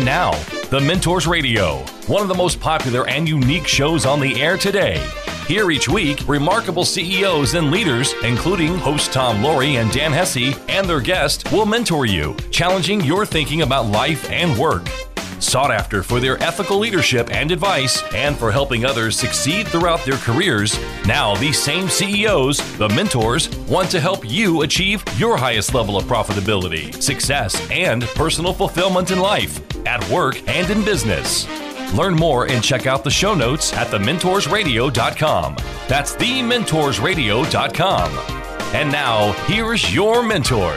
And now, The Mentors Radio, one of the most popular and unique shows on the air today. Here each week, remarkable CEOs and leaders, including host Tom Laurie and Dan Hesse, and their guests will mentor you, challenging your thinking about life and work. Sought after for their ethical leadership and advice, and for helping others succeed throughout their careers, now these same CEOs, the mentors, want to help you achieve your highest level of profitability, success, and personal fulfillment in life, at work, and in business. Learn more and check out the show notes at thementorsradio.com. That's thementorsradio.com. And now, here's your mentor.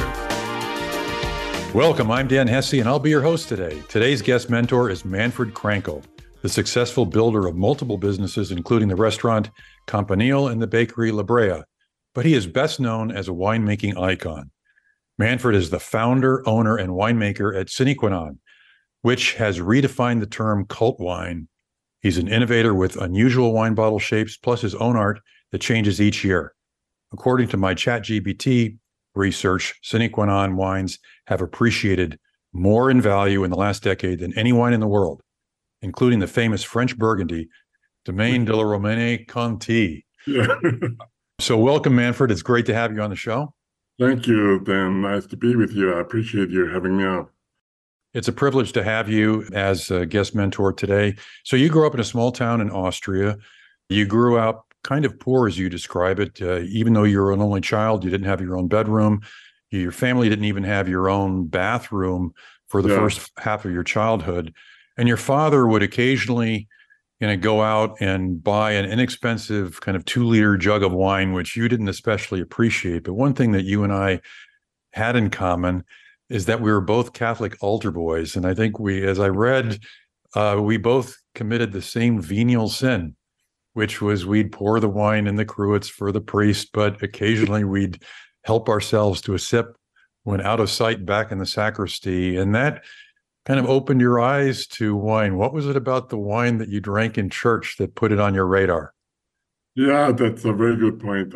Welcome, I'm Dan Hesse, and I'll be your host today. Today's guest mentor is Manfred Krankl, the successful builder of multiple businesses, including the restaurant Campanile and the bakery La Brea, but he is best known as a winemaking icon. Manfred is the founder, owner, and winemaker at Sine Qua Non, which has redefined the term cult wine. He's an innovator with unusual wine bottle shapes, plus his own art that changes each year. According to my ChatGPT research, Sine Qua Non wines have appreciated more in value in the last decade than any wine in the world, including the famous French Burgundy, Domaine de la Romanée-Conti. Yeah. So welcome, Manfred. It's great to have you on the show. Thank you, Dan. Nice to be with you. I appreciate you having me on. It's a privilege to have you as a guest mentor today. So you grew up in a small town in Austria. You grew up kind of poor, as you describe it. Even though you were an only child, you didn't have your own bedroom. Your family didn't even have your own bathroom for the first half of your childhood. And your father would occasionally, you know, go out and buy an inexpensive kind of 2-liter jug of wine, which you didn't especially appreciate. But one thing that you and I had in common is that we were both Catholic altar boys. And I think we, as I read, we both committed the same venial sin, which was we'd pour the wine in the cruets for the priest, but occasionally we'd help ourselves to a sip when out of sight back in the sacristy. And that kind of opened your eyes to wine. What was it about the wine that you drank in church that put it on your radar? Yeah, that's a very good point.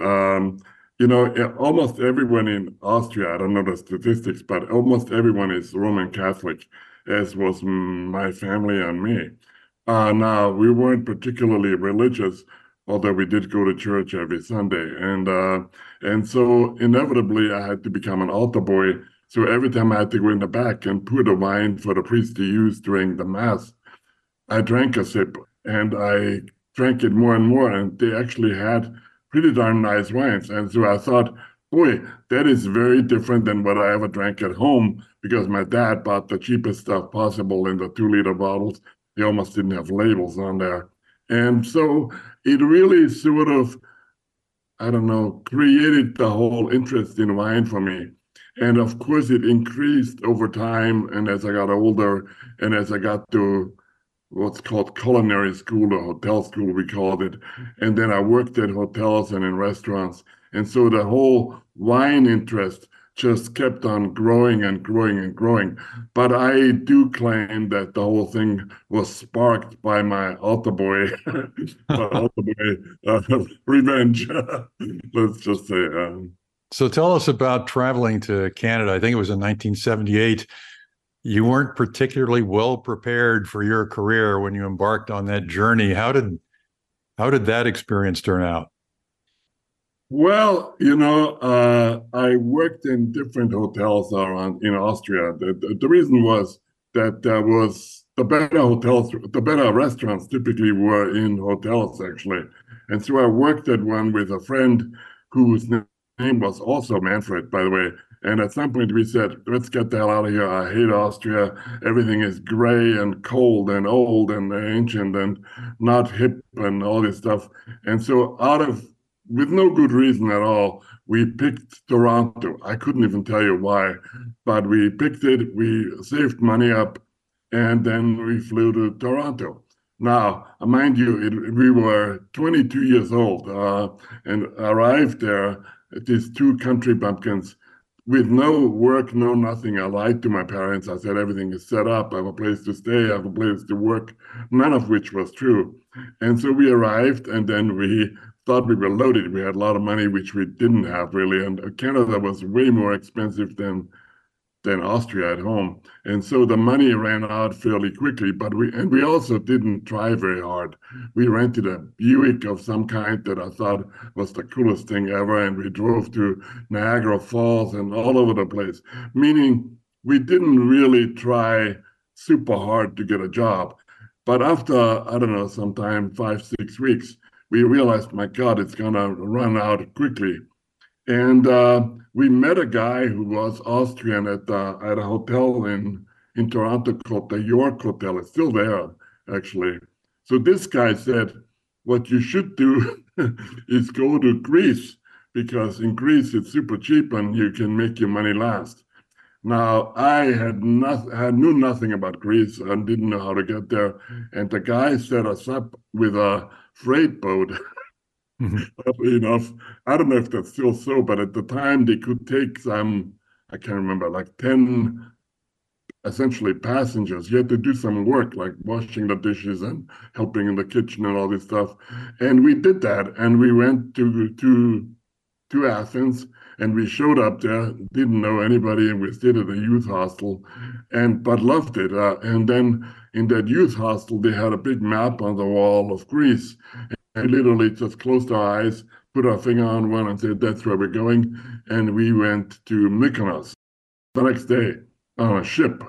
You know, almost everyone in Austria, I don't know the statistics, but almost everyone is Roman Catholic, as was my family and me. Now, we weren't particularly religious, although we did go to church every Sunday. And so inevitably, I had to become an altar boy. So every time I had to go in the back and pour the wine for the priest to use during the Mass, I drank a sip, and I drank it more and more. And they actually had pretty darn nice wines. And so I thought, boy, that is very different than what I ever drank at home, because my dad bought the cheapest stuff possible in the 2-liter bottles. They almost didn't have labels on there. And so it really sort of, I don't know, created the whole interest in wine for me. And of course, it increased over time. And as I got older, and as I got to what's called culinary school, or hotel school, we called it. And then I worked at hotels and in restaurants. And so the whole wine interest just kept on growing and growing and growing. But I do claim that the whole thing was sparked by my altar boy, revenge, let's just say. So tell us about traveling to Canada. I think it was in 1978. You weren't particularly well prepared for your career when you embarked on that journey. How did that experience turn out? Well, you know, I worked in different hotels around in Austria. The reason was that there was the better hotels, the better restaurants typically were in hotels, actually. And so I worked at one with a friend whose name was also Manfred, by the way. And at some point we said, let's get the hell out of here. I hate Austria. Everything is gray and cold and old and ancient and not hip and all this stuff. And so with no good reason at all, we picked Toronto. I couldn't even tell you why, but we picked it, we saved money up, and then we flew to Toronto. Now, mind you, we were 22 years old and arrived there at these two country bumpkins with no work, no nothing. I lied to my parents. I said, everything is set up. I have a place to stay. I have a place to work, none of which was true. And so we arrived, and then we thought we were loaded. We had a lot of money, which we didn't have really. And Canada was way more expensive than than Austria at home. And so the money ran out fairly quickly, but we also didn't try very hard. We rented a Buick of some kind that I thought was the coolest thing ever, and we drove to Niagara Falls and all over the place, meaning we didn't really try super hard to get a job. But after, I don't know, sometime 5-6 weeks, we realized, my God, it's gonna run out quickly. And we met a guy who was Austrian at a hotel in Toronto called the York Hotel. It's still there, actually. So this guy said, what you should do is go to Greece, because in Greece it's super cheap and you can make your money last. Now, I knew nothing about Greece and didn't know how to get there. And the guy set us up with a freight boat. Probably enough. I don't know if that's still so, but at the time they could take some, I can't remember, like 10 essentially passengers. You had to do some work like washing the dishes and helping in the kitchen and all this stuff. And we did that, and we went to Athens, and we showed up there, didn't know anybody, and we stayed at a youth hostel, but loved it. And then in that youth hostel, they had a big map on the wall of Greece. I literally just closed our eyes, put our finger on one and said, that's where we're going. And we went to Mykonos the next day on a ship.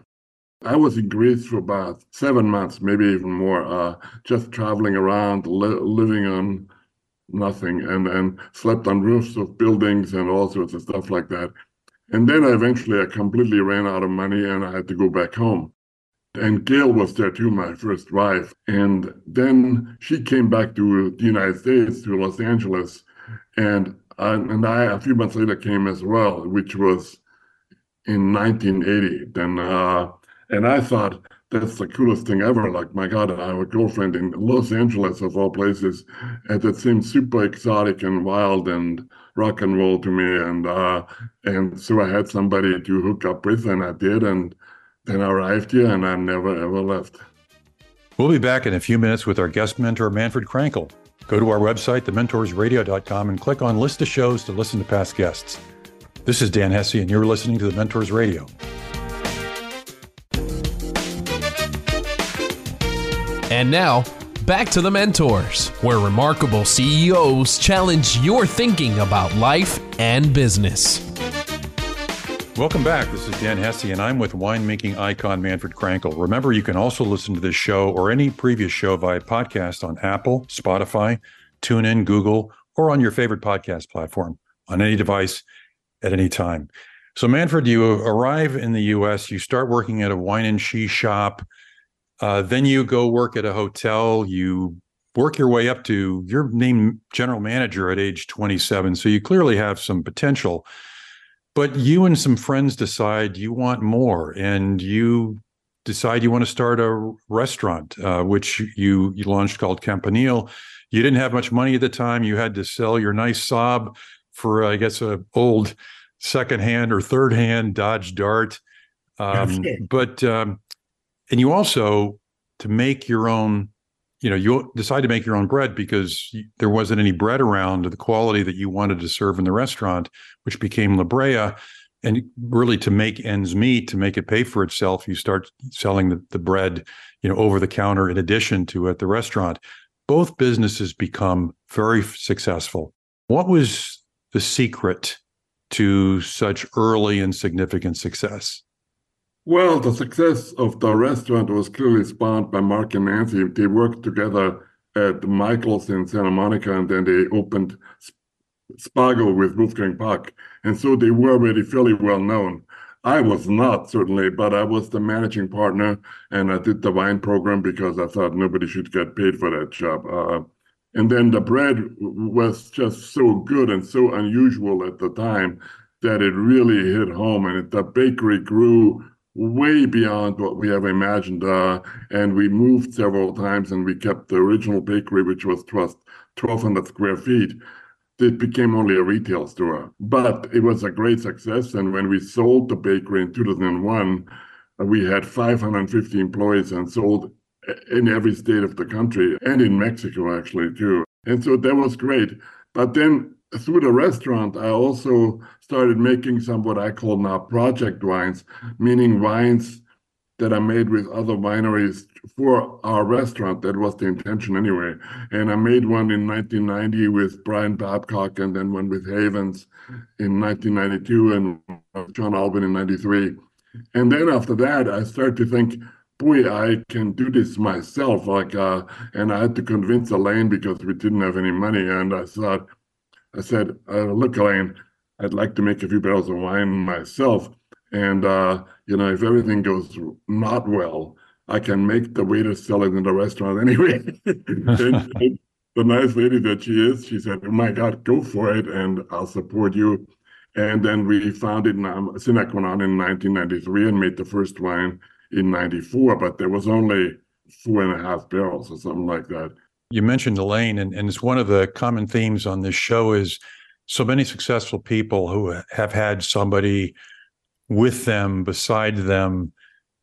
I was in Greece for about 7 months, maybe even more, just traveling around, living on nothing, and slept on roofs of buildings and all sorts of stuff like that. And then eventually I completely ran out of money and I had to go back home. And Gail was there too, my first wife. And then she came back to the United States, to Los Angeles. And I, a few months later, came as well, which was in 1980. And I thought, that's the coolest thing ever. Like, my God, I have a girlfriend in Los Angeles, of all places. And that seemed super exotic and wild and rock and roll to me. And so I had somebody to hook up with, and I did. And I arrived here, and I never, ever left. We'll be back in a few minutes with our guest mentor, Manfred Krankl. Go to our website, thementorsradio.com, and click on List of Shows to listen to past guests. This is Dan Hesse, and you're listening to The Mentors Radio. And now, back to The Mentors, where remarkable CEOs challenge your thinking about life and business. Welcome back. This is Dan Hesse, and I'm with winemaking icon Manfred Krankl. Remember, you can also listen to this show or any previous show via podcast on Apple, Spotify, TuneIn, Google, or on your favorite podcast platform, on any device, at any time. So, Manfred, you arrive in the U.S., you start working at a wine and cheese shop, then you go work at a hotel, you work your way up to, you're named general manager at age 27, so you clearly have some potential. But you and some friends decide you want more, and you decide you want to start a restaurant, which you launched called Campanile. You didn't have much money at the time. You had to sell your nice Saab for, I guess, an old secondhand or third-hand Dodge Dart. And you also, to make your own, you decide to make your own bread because there wasn't any bread around of the quality that you wanted to serve in the restaurant, which became La Brea. And really, to make ends meet, to make it pay for itself, you start selling the bread, over the counter in addition to at the restaurant. Both businesses become very successful. What was the secret to such early and significant success? Well, the success of the restaurant was clearly spawned by Mark and Nancy. They worked together at Michael's in Santa Monica, and then they opened Spago with Wolfgang Puck. And so they were already fairly well known. I was not, certainly, but I was the managing partner, and I did the wine program because I thought nobody should get paid for that job. And then the bread was just so good and so unusual at the time that it really hit home, and the bakery grew way beyond what we ever imagined. And we moved several times, and we kept the original bakery, which was 1,200 square feet. It became only a retail store, but it was a great success. And when we sold the bakery in 2001, we had 550 employees and sold in every state of the country, and in Mexico, actually, too. And so that was great. But then through the restaurant, I also started making some what I call now project wines, meaning wines that I made with other wineries for our restaurant. That was the intention anyway. And I made one in 1990 with Brian Babcock, and then one with Havens in 1992 and John Alban in 93. And then after that, I started to think, boy, I can do this myself. And I had to convince Elaine because we didn't have any money. And I said, look, Elaine, I'd like to make a few barrels of wine myself. And, if everything goes not well, I can make the waiter sell it in the restaurant anyway. And the nice lady that she is, she said, oh my God, go for it, and I'll support you. And then we founded Sine Qua Non in 1993 and made the first wine in 94, but there was only 4.5 barrels or something like that. You mentioned Elaine, and it's one of the common themes on this show is so many successful people who have had somebody with them, beside them,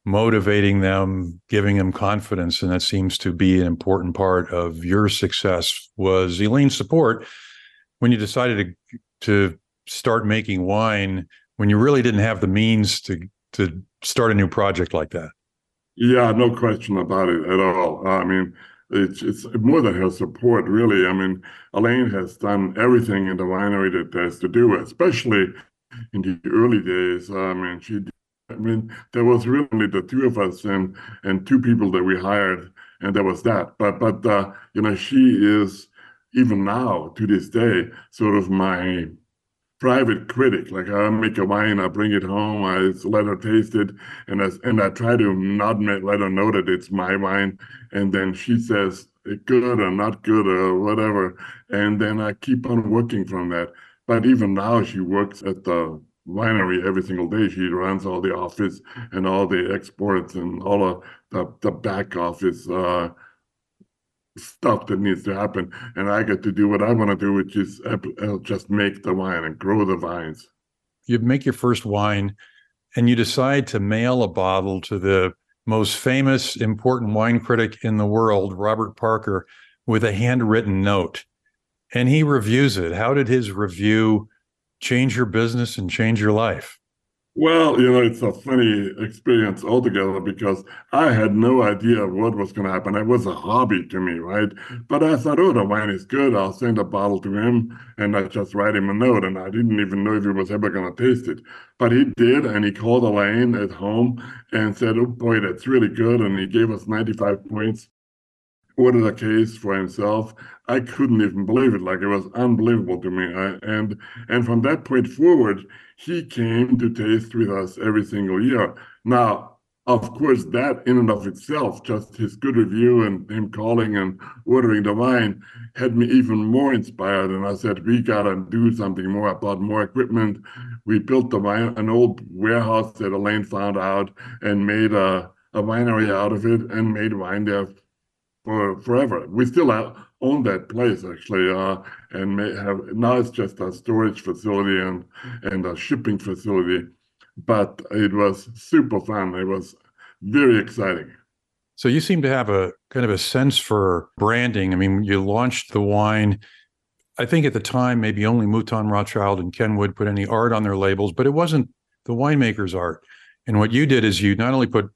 motivating them, giving them confidence. And that seems to be an important part of your success was Elaine's support. When you decided to start making wine, when you really didn't have the means to start a new project like that. Yeah, no question about it at all. I mean, it's more than her support, really. I mean, Elaine has done everything in the winery that there is to do, especially in the early days. There was really the two of us and two people that we hired, and there was that. But she is, even now, to this day, sort of my private critic. Like, I make a wine, I bring it home, I let her taste it, and I try to not let her know that it's my wine, and then she says good or not good or whatever, and then I keep on working from that. But even now, she works at the winery every single day. She runs all the office and all the exports and all of the back office stuff that needs to happen. And I get to do what I want to do, which is just make the wine and grow the vines. You make your first wine, and you decide to mail a bottle to the most famous, important wine critic in the world, Robert Parker, with a handwritten note. And he reviews it. How did his review change your business and change your life? Well, it's a funny experience altogether because I had no idea what was going to happen. It was a hobby to me, right? But I thought, oh, the wine is good. I'll send a bottle to him, and I just write him a note. And I didn't even know if he was ever going to taste it. But he did, and he called Elaine at home and said, oh, boy, that's really good. And he gave us 95 points. Ordered a case for himself. I couldn't even believe it. Like, it was unbelievable to me. And from that point forward, he came to taste with us every single year. Now, of course, that in and of itself, just his good review and him calling and ordering the wine, had me even more inspired. And I said, we got to do something more. I bought more equipment. We built an old warehouse that Elaine found out and made a winery out of it and made wine there forever. We still own that place, actually, and now it's just a storage facility and a shipping facility. But it was super fun. It was very exciting. So you seem to have a kind of a sense for branding. I mean, you launched the wine. I think at the time, maybe only Mouton Rothschild and Kenwood put any art on their labels, but it wasn't the winemaker's art. And what you did is you not only put,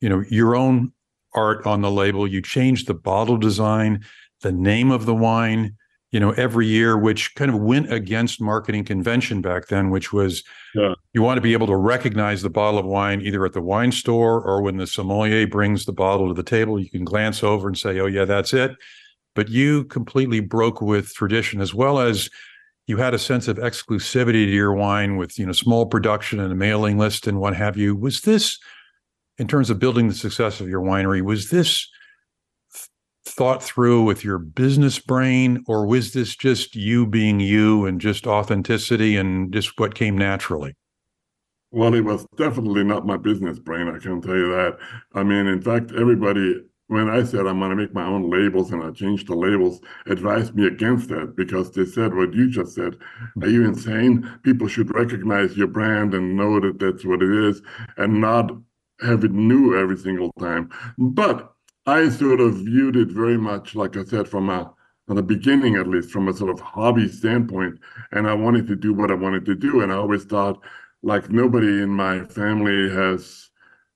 your own art on the label, you changed the bottle design, the name of the wine, every year, which kind of went against marketing convention back then, which was You want to be able to recognize the bottle of wine either at the wine store or when the sommelier brings the bottle to the table, you can glance over and say, oh yeah, that's it. But you completely broke with tradition, as well as you had a sense of exclusivity to your wine with, small production and a mailing list and what have you. Was this, in terms of building the success of your winery, was this thought through with your business brain, or was this just you being you and just authenticity and just what came naturally? Well, it was definitely not my business brain, I can tell you that. I mean, in fact, everybody, when I said I'm going to make my own labels and I changed the labels, advised me against that because they said what you just said. Are you insane? People should recognize your brand and know that that's what it is and not have it new every single time. But I sort of viewed it very much, like I said, from a from the beginning, at least from a sort of hobby standpoint, and I wanted to do what I wanted to do. And I always thought, like, nobody in my family has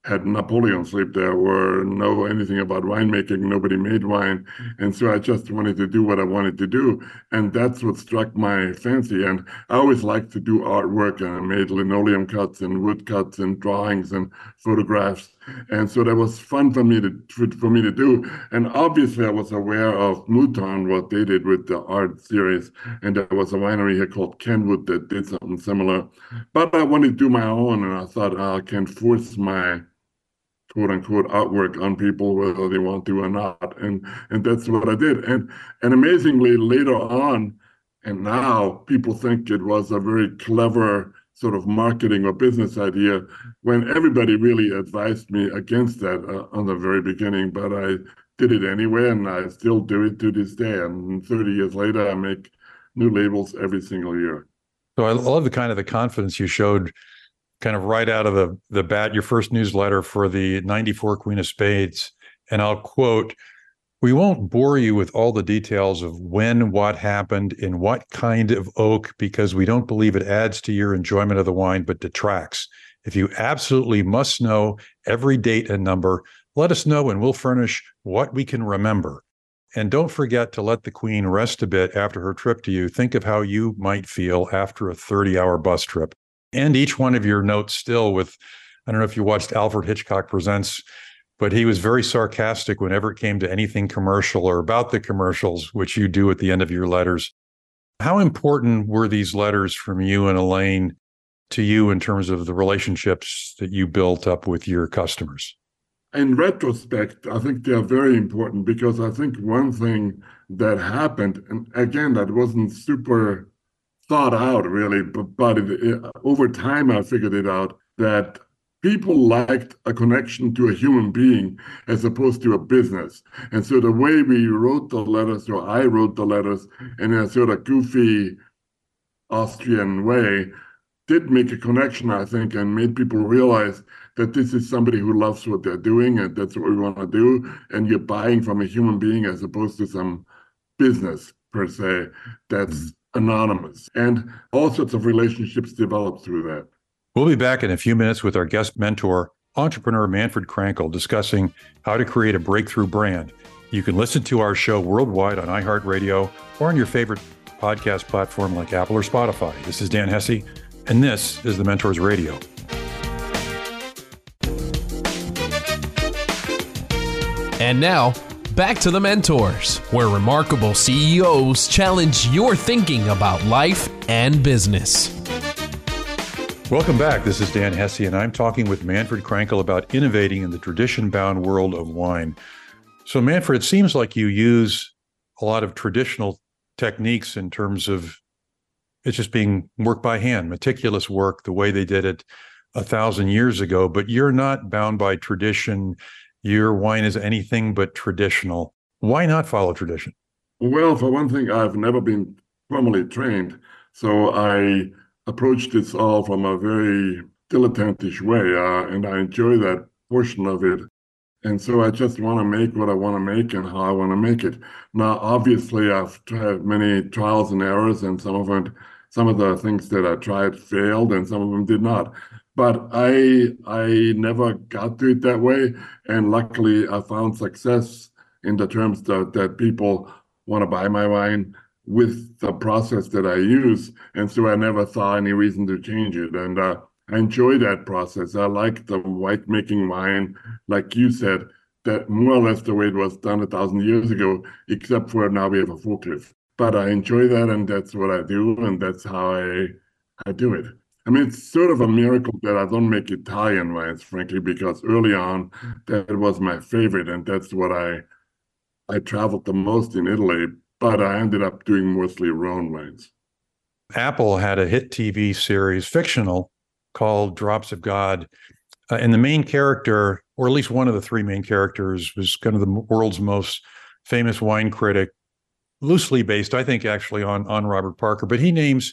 had Napoleon sleep. There were no anything about winemaking. Nobody made wine. And so I just wanted to do what I wanted to do. And that's what struck my fancy. And I always liked to do artwork. And I made linoleum cuts and wood cuts and drawings and photographs. And so that was fun for me to do. And obviously I was aware of Mouton, what they did with the art series. And there was a winery here called Kenwood that did something similar. But I wanted to do my own. And I thought, I can force my quote-unquote artwork on people whether they want to or not. And that's what I did. And amazingly, later on, and now people think it was a very clever sort of marketing or business idea, when everybody really advised me against that on the very beginning, but I did it anyway, and I still do it to this day. And 30 years later, I make new labels every single year. So I love the kind of the confidence you showed kind of right out of the bat, your first newsletter for the 94 Queen of Spades. And I'll quote, "We won't bore you with all the details of when, what happened, in what kind of oak, because we don't believe it adds to your enjoyment of the wine, but detracts. If you absolutely must know every date and number, let us know and we'll furnish what we can remember. And don't forget to let the Queen rest a bit after her trip to you. Think of how you might feel after a 30-hour bus trip." And each one of your notes still with, I don't know if you watched Alfred Hitchcock Presents, but he was very sarcastic whenever it came to anything commercial or about the commercials, which you do at the end of your letters. How important were these letters from you and Elaine to you in terms of the relationships that you built up with your customers? In retrospect, I think they are very important, because I think one thing that happened, and again, that wasn't super thought out really, but over time I figured it out, that people liked a connection to a human being as opposed to a business. And so the way we wrote the letters, or I wrote the letters in a sort of goofy Austrian way, did make a connection, I think, and made people realize that this is somebody who loves what they're doing, and that's what we want to do. And you're buying from a human being as opposed to some business per se that's anonymous. And all sorts of relationships develop through that. We'll be back in a few minutes with our guest mentor, entrepreneur Manfred Krankl, discussing how to create a breakthrough brand. You can listen to our show worldwide on iHeartRadio or on your favorite podcast platform like Apple or Spotify. This is Dan Hesse, and this is The Mentors Radio. And now, back to The Mentors, where remarkable CEOs challenge your thinking about life and business. Welcome back. This is Dan Hesse, and I'm talking with Manfred Krankl about innovating in the tradition-bound world of wine. So, Manfred, it seems like you use a lot of traditional techniques in terms of it's just being work by hand, meticulous work, the way they did it 1,000 years ago, but you're not bound by tradition. Your wine is anything but traditional. Why not follow tradition? Well, for one thing, I've never been formally trained, so I approached this all from a very dilettantish way, and I enjoy that portion of it. And so I just want to make what I want to make and how I want to make it. Now, obviously, I've tried many trials and errors, and some of the things that I tried failed, and some of them did not. But I never got to it that way, and luckily, I found success in the terms that people want to buy my wine with the process that I use, and so I never saw any reason to change it. And I enjoy that process. I like the white making wine, like you said, that more or less the way it was done 1,000 years ago, except for now we have a forklift. But I enjoy that, and that's what I do, and that's how I do it. I mean, it's sort of a miracle that I don't make Italian wines, frankly, because early on, that was my favorite, and that's what I traveled the most in Italy. But I ended up doing mostly Rhone wines. Apple had a hit TV series, fictional, called Drops of God. And the main character, or at least one of the three main characters, was kind of the world's most famous wine critic, loosely based, I think, actually, on Robert Parker. But he names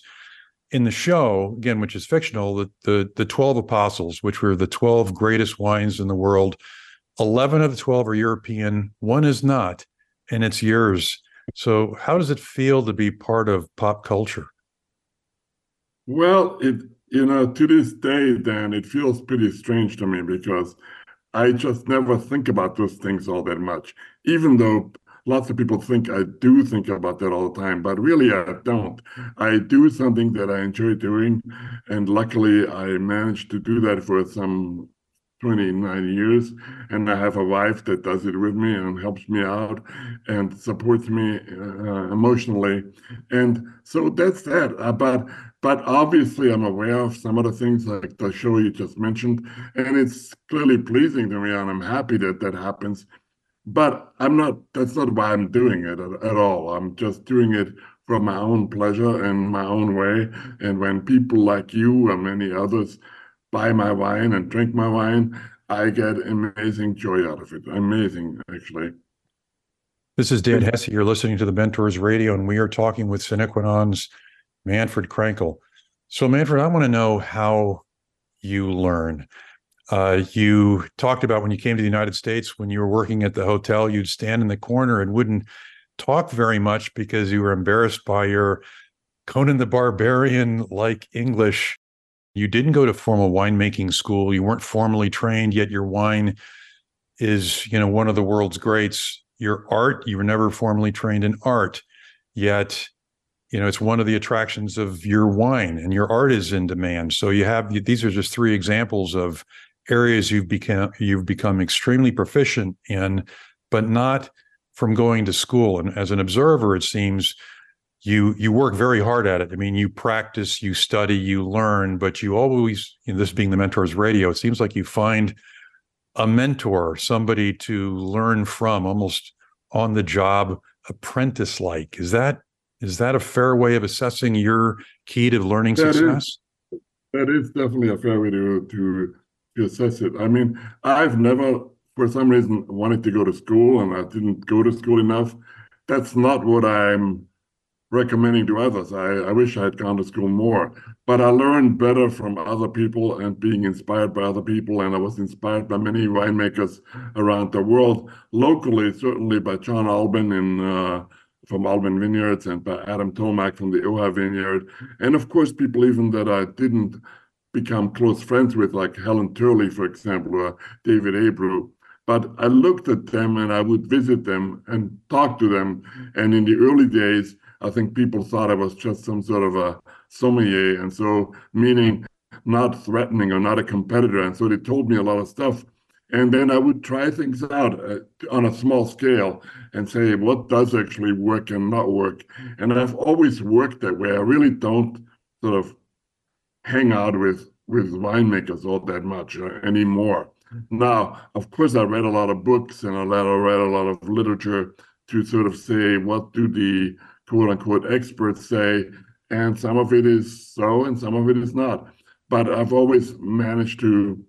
in the show, again, which is fictional, the 12 apostles, which were the 12 greatest wines in the world. 11 of the 12 are European, one is not, and it's yours. So how does it feel to be part of pop culture? Well, to this day, Dan, it feels pretty strange to me because I just never think about those things all that much, even though lots of people think I do think about that all the time, but really I don't. I do something that I enjoy doing, and luckily I managed to do that for some 29 years, and I have a wife that does it with me and helps me out and supports me emotionally. And so that's that. But obviously I'm aware of some other things like the show you just mentioned, and it's clearly pleasing to me, and I'm happy that that happens. But that's not why I'm doing it at all. I'm just doing it for my own pleasure and my own way. And when people like you and many others buy my wine and drink my wine, I get amazing joy out of it. Amazing, actually. This is Dan Hesse. You're listening to The Mentors Radio, and we are talking with Sine Qua Non's Manfred Krankl. So, Manfred, I want to know how you learn. You talked about when you came to the United States, when you were working at the hotel, you'd stand in the corner and wouldn't talk very much because you were embarrassed by your Conan the Barbarian-like English. You didn't go to formal winemaking school. You weren't formally trained, yet your wine is, one of the world's greats. Your art, you were never formally trained in art, yet, it's one of the attractions of your wine, and your art is in demand. So these are just three examples of areas you've become extremely proficient in, but not from going to school. And as an observer, it seems you work very hard at it. I mean, you practice, you study, you learn, but you always, this being the Mentors Radio, it seems like you find a mentor, somebody to learn from, almost on the job, apprentice-like. Is that a fair way of assessing your key to learning success? That is definitely a fair way to assess it. I mean, I've never, for some reason, wanted to go to school, and I didn't go to school enough. That's not what I'm recommending to others. I wish I had gone to school more, but I learned better from other people and being inspired by other people. And I was inspired by many winemakers around the world, locally, certainly by John Alban from Alban Vineyards and by Adam Tomac from the Ojai Vineyard. And of course, people even that I didn't become close friends with, like Helen Turley, for example, or David Abreu. But I looked at them and I would visit them and talk to them. And in the early days, I think people thought I was just some sort of a sommelier, and so meaning not threatening or not a competitor. And so they told me a lot of stuff. And then I would try things out on a small scale and say, what does actually work and not work? And I've always worked that way. I really don't sort of hang out with winemakers all that much anymore. Now, of course, I read a lot of books and I read a lot of literature to sort of say, what do the quote unquote experts say? And some of it is so and some of it is not. But I've always managed to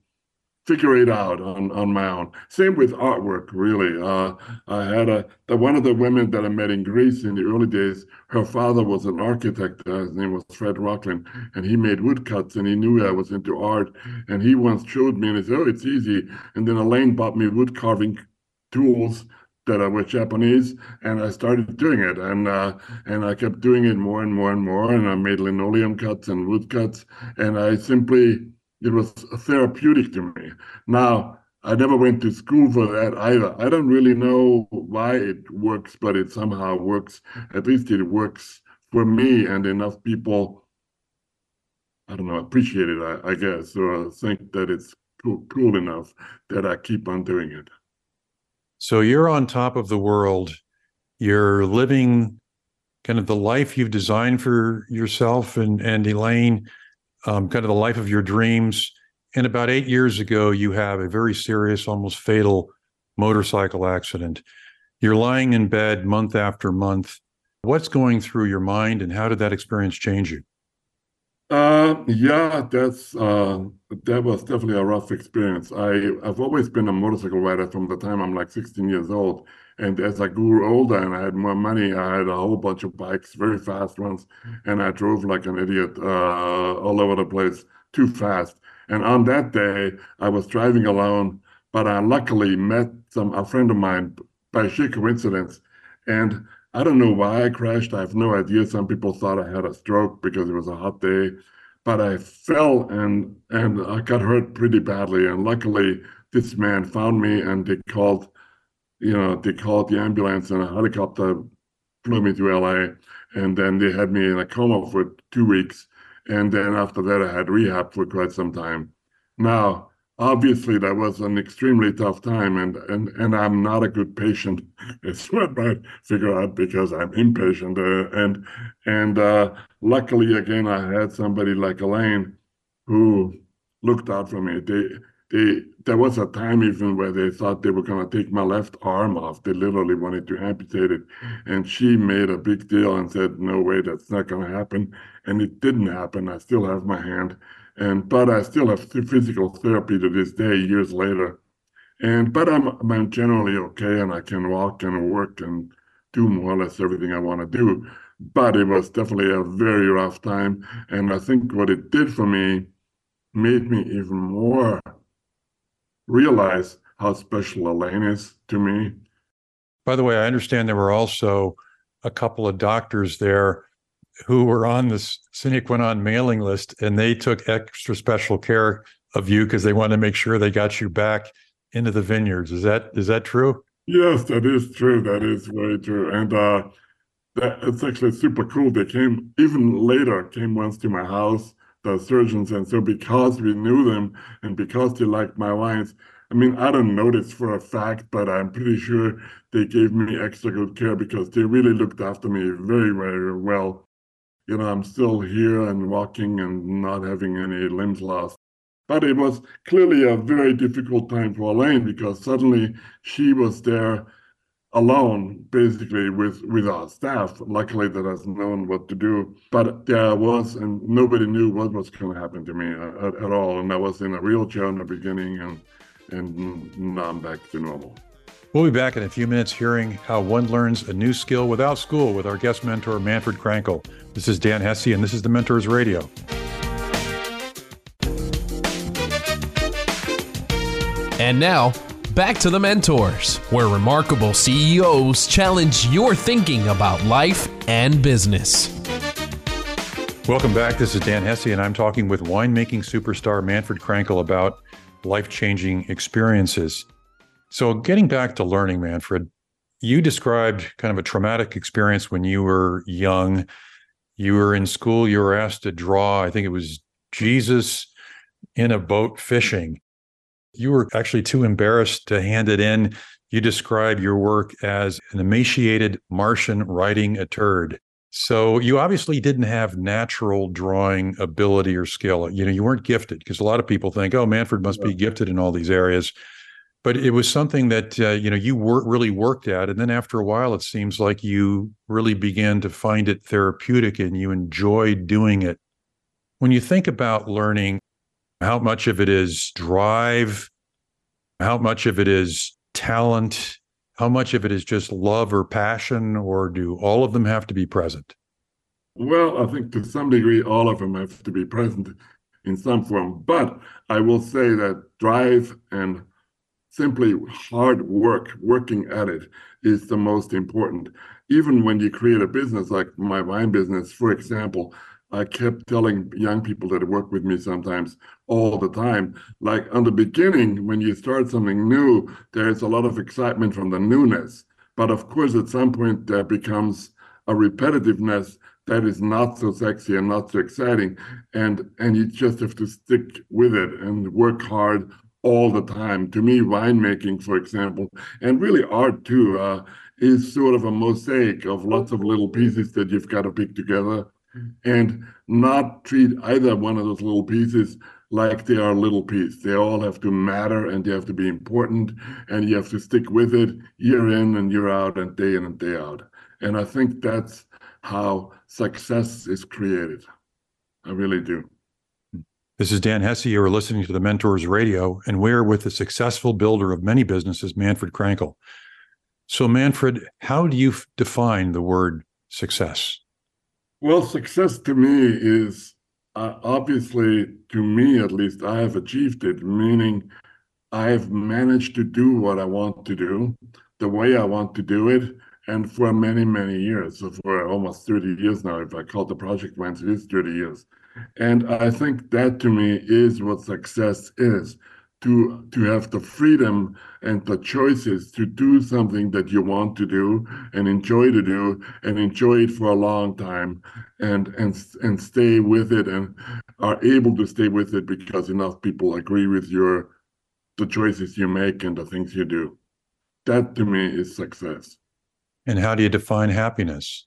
figure it out on my own. Same with artwork, really. I had one of the women that I met in Greece in the early days, her father was an architect. His name was Fred Rockland, and he made woodcuts, and he knew I was into art. And he once showed me, and he said, oh, it's easy. And then Elaine bought me wood carving tools that I was Japanese, and I started doing it, and I kept doing it more and more and more, and I made linoleum cuts and wood cuts, and it was therapeutic to me. Now, I never went to school for that either. I don't really know why it works, but it somehow works. At least it works for me, and enough people, I don't know, appreciate it, I guess, or think that it's cool enough that I keep on doing it. So you're on top of the world. You're living kind of the life you've designed for yourself and Elaine, kind of the life of your dreams. And about 8 years ago, you have a very serious, almost fatal motorcycle accident. You're lying in bed month after month. What's going through your mind, and how did that experience change you? That was definitely a rough experience. I've always been a motorcycle rider from the time I'm like 16 years old. And as I grew older and I had more money, I had a whole bunch of bikes, very fast ones. And I drove like an idiot all over the place, too fast. And on that day, I was driving alone, but I luckily met a friend of mine by sheer coincidence. And I don't know why I crashed. I have no idea. Some people thought I had a stroke because it was a hot day, but I fell and I got hurt pretty badly. And luckily, this man found me and they called the ambulance and a helicopter flew me to LA. And then they had me in a coma for 2 weeks. And then after that, I had rehab for quite some time. Now, obviously, that was an extremely tough time, and I'm not a good patient. It's what I figure out because I'm impatient. And luckily, again, I had somebody like Elaine who looked out for me. There was a time even where they thought they were going to take my left arm off. They literally wanted to amputate it. And she made a big deal and said, no way, that's not going to happen. And it didn't happen. I still have my hand. But I still have physical therapy to this day, years later. But I'm generally okay, and I can walk and work and do more or less everything I want to do. But it was definitely a very rough time. And I think what it did for me made me even more realize how special Elaine is to me. By the way, I understand there were also a couple of doctors there who were on the Sine Qua Non mailing list, and they took extra special care of you because they wanted to make sure they got you back into the vineyards. Is that true? Yes, that is true. That is very true. And it's actually super cool. They came once to my house, the surgeons. And so because we knew them and because they liked my wines, I mean, I don't know this for a fact, but I'm pretty sure they gave me extra good care because they really looked after me very, very well. You know, I'm still here and walking and not having any limbs lost. But it was clearly a very difficult time for Elaine because suddenly she was there alone, basically, with our staff. Luckily, that has known what to do. But there I was, and nobody knew what was going to happen to me at all. And I was in a wheelchair in the beginning, and now I'm back to normal. We'll be back in a few minutes hearing how one learns a new skill without school with our guest mentor, Manfred Krankl. This is Dan Hesse, and this is The Mentors Radio. And now, back to The Mentors, where remarkable CEOs challenge your thinking about life and business. Welcome back. This is Dan Hesse, and I'm talking with winemaking superstar Manfred Krankl about life-changing experiences. So getting back to learning, Manfred, you described kind of a traumatic experience when you were young. You were in school, you were asked to draw, I think it was Jesus in a boat fishing. You were actually too embarrassed to hand it in. You describe your work as an emaciated Martian riding a turd. So you obviously didn't have natural drawing ability or skill. You know, you weren't gifted, because a lot of people think, oh, Manfred must be gifted in all these areas. But it was something that, you really worked at. And then after a while, it seems like you really began to find it therapeutic and you enjoyed doing it. When you think about learning, how much of it is drive? How much of it is talent? How much of it is just love or passion? Or do all of them have to be present? Well, I think to some degree, all of them have to be present in some form. But I will say that drive and simply hard work, working at it, is the most important. Even when you create a business like my wine business, for example, I kept telling young people that work with me sometimes all the time, like on the beginning, when you start something new, there's a lot of excitement from the newness. But of course, at some point, there becomes a repetitiveness that is not so sexy and not so exciting. And you just have to stick with it and work hard all the time. To me, winemaking, for example, and really art too, is sort of a mosaic of lots of little pieces that you've got to pick together and not treat either one of those little pieces like they are a little piece. They all have to matter and they have to be important and you have to stick with it year in and year out and day in and day out. And I think that's how success is created. I really do. This is Dan Hesse. You are listening to The Mentors Radio, and we're with the successful builder of many businesses, Manfred Krankl. So, Manfred, how do you define the word success? Well, success to me is, obviously, to me at least, I have achieved it, meaning I have managed to do what I want to do, the way I want to do it, And for many, many years, so for almost 30 years now, if I call the project once, it is 30 years. And I think that to me is what success is, to have the freedom and the choices to do something that you want to do and enjoy to do and enjoy it for a long time and stay with it and are able to stay with it because enough people agree with the choices you make and the things you do. That to me is success. And how do you define happiness?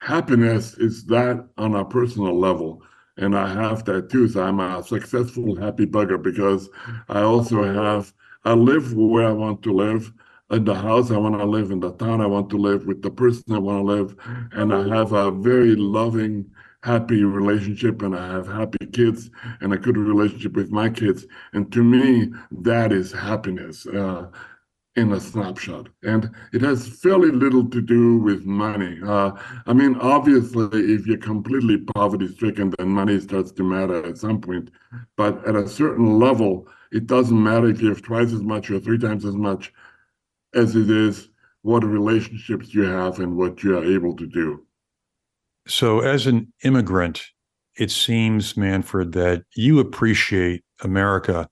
Happiness is that on a personal level. And I have that too. So I'm a successful, happy bugger because I live where I want to live, in the house I want to live, in the town I want to live, with the person I want to live. And I have a very loving, happy relationship, and I have happy kids and a good relationship with my kids. And to me, that is happiness. In a snapshot. And it has fairly little to do with money. I mean, obviously, if you're completely poverty-stricken, then money starts to matter at some point. But at a certain level, it doesn't matter if you have twice as much or three times as much as it is what relationships you have and what you are able to do. So as an immigrant, it seems, Manfred, that you appreciate America,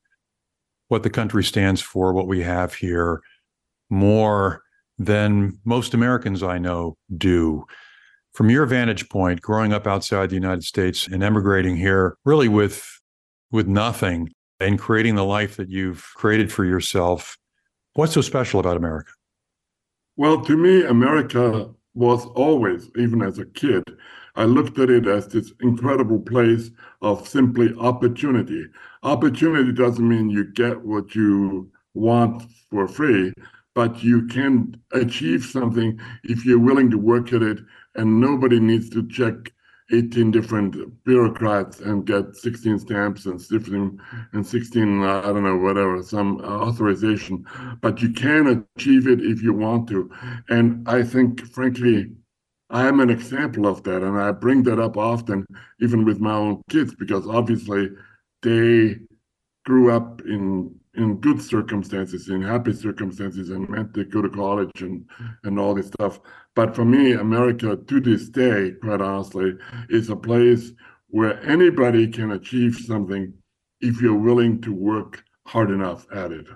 what the country stands for, what we have here, more than most Americans I know do. From your vantage point, growing up outside the United States and emigrating here really with nothing and creating the life that you've created for yourself, what's so special about America? Well, to me, America was always, even as a kid, I looked at it as this incredible place of simply opportunity. Opportunity doesn't mean you get what you want for free, but you can achieve something if you're willing to work at it, and nobody needs to check 18 different bureaucrats and get 16 stamps and 16, I don't know, whatever, some authorization. But you can achieve it if you want to. And I think, frankly, I am an example of that, and I bring that up often, even with my own kids, because obviously they grew up in good circumstances, in happy circumstances, and went to go to college and all this stuff. But for me, America to this day, quite honestly, is a place where anybody can achieve something if you're willing to work hard enough at it.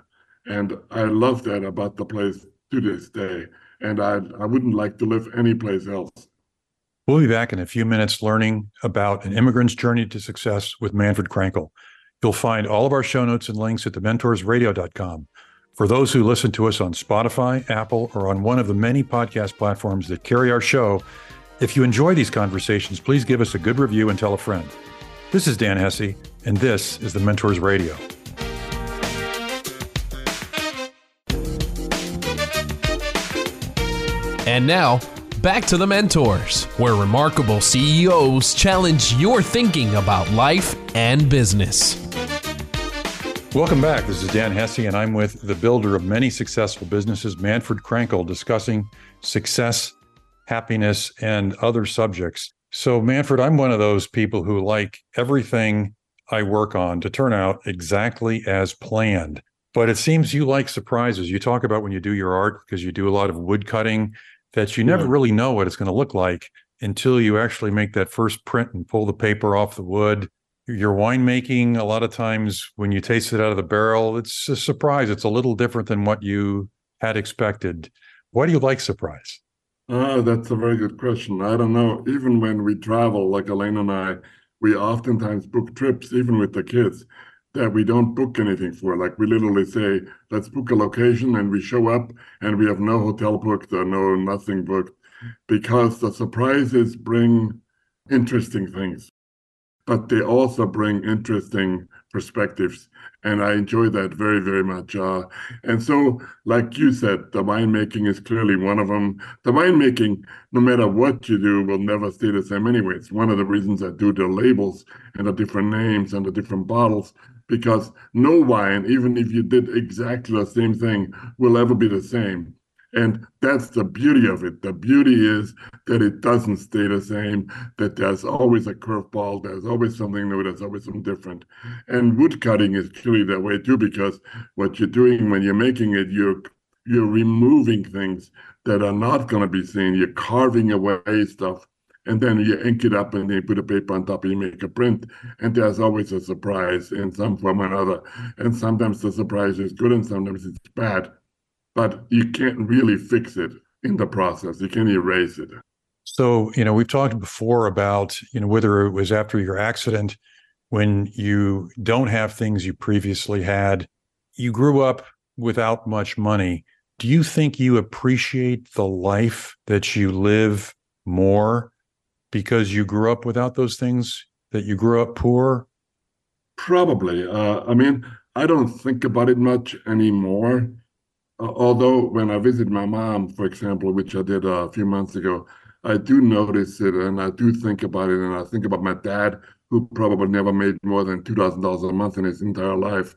And I love that about the place to this day. And I wouldn't like to live anyplace else. We'll be back in a few minutes learning about an immigrant's journey to success with Manfred Krankl. You'll find all of our show notes and links at thementorsradio.com. For those who listen to us on Spotify, Apple, or on one of the many podcast platforms that carry our show, if you enjoy these conversations, please give us a good review and tell a friend. This is Dan Hesse, and this is The Mentors Radio. And now, back to The Mentors, where remarkable CEOs challenge your thinking about life and business. Welcome back. This is Dan Hesse, and I'm with the builder of many successful businesses, Manfred Krankl, discussing success, happiness, and other subjects. So, Manfred, I'm one of those people who like everything I work on to turn out exactly as planned. But it seems you like surprises. You talk about when you do your art, because you do a lot of wood cutting, that you never really know what it's going to look like until you actually make that first print and pull the paper off the wood. Your winemaking, a lot of times when you taste it out of the barrel, it's a surprise. It's a little different than what you had expected. Why do you like surprise? That's a very good question. I don't know. Even when we travel, like Elaine and I, we oftentimes book trips, even with the kids, that we don't book anything for. Like, we literally say, let's book a location, and we show up and we have no hotel booked or nothing booked, because the surprises bring interesting things, but they also bring interesting perspectives. And I enjoy that very, very much. And so, like you said, the winemaking is clearly one of them. The winemaking, no matter what you do, will never stay the same anyway. It's one of the reasons I do the labels and the different names and the different bottles, because no wine, even if you did exactly the same thing, will ever be the same. And that's the beauty of it. The beauty is that it doesn't stay the same, that there's always a curveball, there's always something new, there's always something different. And wood cutting is clearly that way too, because what you're doing when you're making it, you're You're removing things that are not going to be seen. You're carving away stuff, and then you ink it up, and then you put a paper on top, and you make a print. And there's always a surprise in some form or another. And sometimes the surprise is good, and sometimes it's bad. But you can't really fix it in the process. You can't erase it. So, you know, we've talked before about, you know, whether it was after your accident, when you don't have things you previously had, you grew up without much money. Do you think you appreciate the life that you live more because you grew up without those things, that you grew up poor? Probably. I mean, I don't think about it much anymore. Although when I visit my mom, for example, which I did a few months ago, I do notice it and I do think about it. And I think about my dad, who probably never made more than $2,000 a month in his entire life.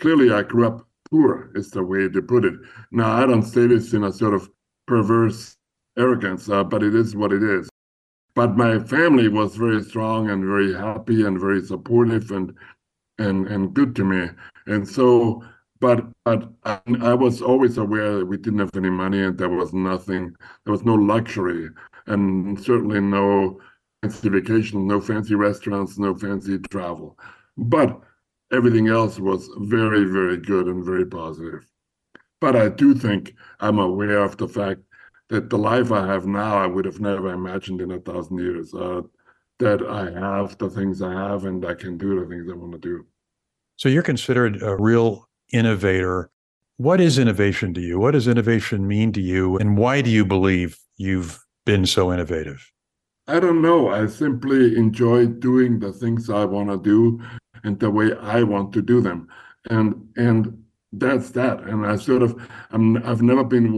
Clearly, I grew up poor, is the way to put it. Now, I don't say this in a sort of perverse arrogance, but it is what it is. But my family was very strong and very happy and very supportive and good to me. And so, but I was always aware that we didn't have any money and there was nothing. There was no luxury and certainly no fancy vacation, no fancy restaurants, no fancy travel. But everything else was very, very good and very positive. But I do think I'm aware of the fact that the life I have now, I would have never imagined in 1,000 years, that I have the things I have and I can do the things I want to do. So you're considered a real innovator. What is innovation to you? What does innovation mean to you? And why do you believe you've been so innovative? I don't know. I simply enjoy doing the things I want to do and the way I want to do them. And that's that. And I sort of, I've never been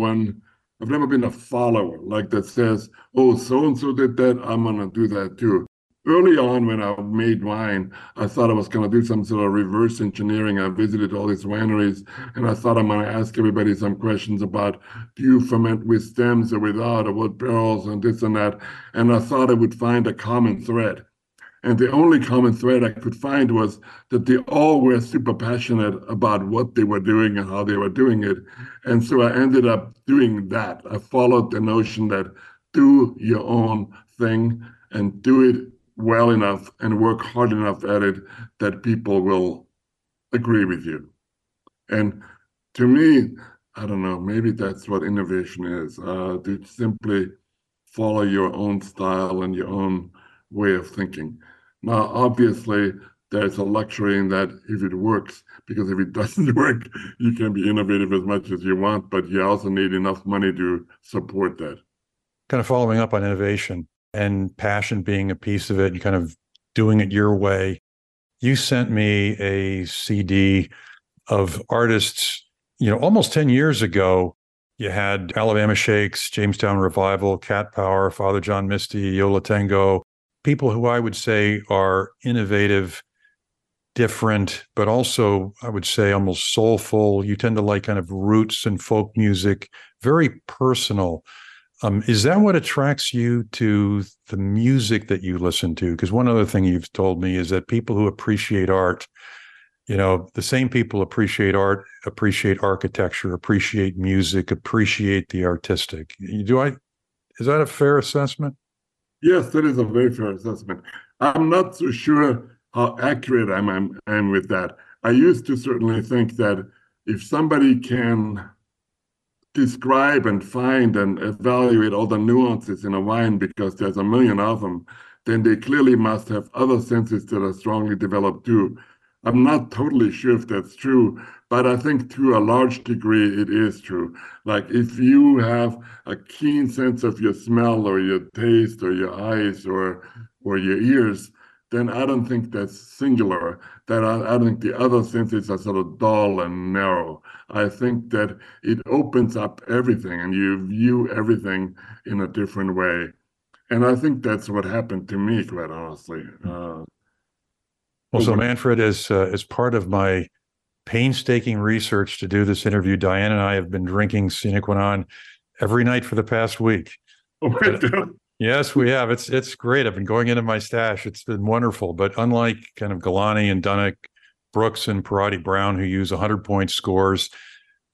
a follower like that says, oh, so-and-so did that, I'm going to do that too. Early on when I made wine, I thought I was going to do some sort of reverse engineering. I visited all these wineries and I thought I'm going to ask everybody some questions about, do you ferment with stems or without, or what barrels and this and that. And I thought I would find a common thread. And the only common thread I could find was that they all were super passionate about what they were doing and how they were doing it. And so I ended up doing that. I followed the notion that do your own thing and do it well enough and work hard enough at it that people will agree with you. And to me, I don't know, maybe that's what innovation is, to simply follow your own style and your own way of thinking. Now, obviously, there's a luxury in that if it works, because if it doesn't work, you can be innovative as much as you want, but you also need enough money to support that. Kind of following up on innovation and passion being a piece of it and kind of doing it your way, you sent me a CD of artists, you know, almost 10 years ago. You had Alabama Shakes, Jamestown Revival, Cat Power, Father John Misty, Yo La Tengo, people who I would say are innovative, different, but also I would say almost soulful. You tend to like kind of roots and folk music, very personal. Is that what attracts you to the music that you listen to? Because one other thing you've told me is that people who appreciate art, you know, the same people appreciate art, appreciate architecture, appreciate music, appreciate the artistic. Is that a fair assessment? Yes, that is a very fair assessment. I'm not so sure how accurate I'm with that. I used to certainly think that if somebody can describe and find and evaluate all the nuances in a wine, because there's a million of them, then they clearly must have other senses that are strongly developed too. I'm not totally sure if that's true, but I think to a large degree it is true. Like if you have a keen sense of your smell or your taste or your eyes or your ears, then I don't think that's singular. That I think the other senses are sort of dull and narrow. I think that it opens up everything and you view everything in a different way. And I think that's what happened to me, quite honestly. Well, so Manfred, as part of my painstaking research to do this interview, Diane and I have been drinking Sine Qua Non every night for the past week. Oh my God. Yes, we have. It's great. I've been going into my stash. It's been wonderful. But unlike kind of Galani and Dunnick, Brooks and Parati Brown, who use 100-point scores,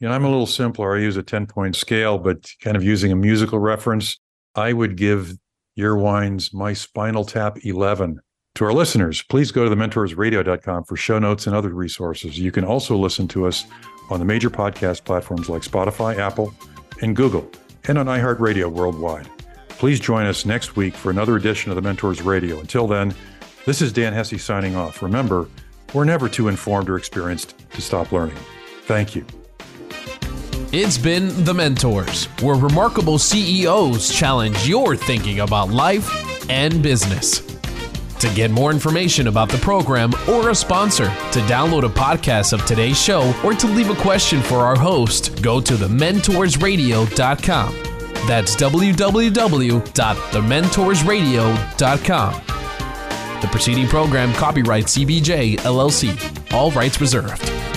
You know, I'm a little simpler. I use a 10-point scale, but kind of using a musical reference, I would give your wines my Spinal Tap 11. To our listeners, please go to thementorsradio.com for show notes and other resources. You can also listen to us on the major podcast platforms like Spotify, Apple, and Google, and on iHeartRadio worldwide. Please join us next week for another edition of The Mentors Radio. Until then, this is Dan Hesse signing off. Remember, we're never too informed or experienced to stop learning. Thank you. It's been The Mentors, where remarkable CEOs challenge your thinking about life and business. To get more information about the program or a sponsor, to download a podcast of today's show, or to leave a question for our host, go to thementorsradio.com. That's www.thementorsradio.com. The preceding program, copyright CBJ, LLC. All rights reserved.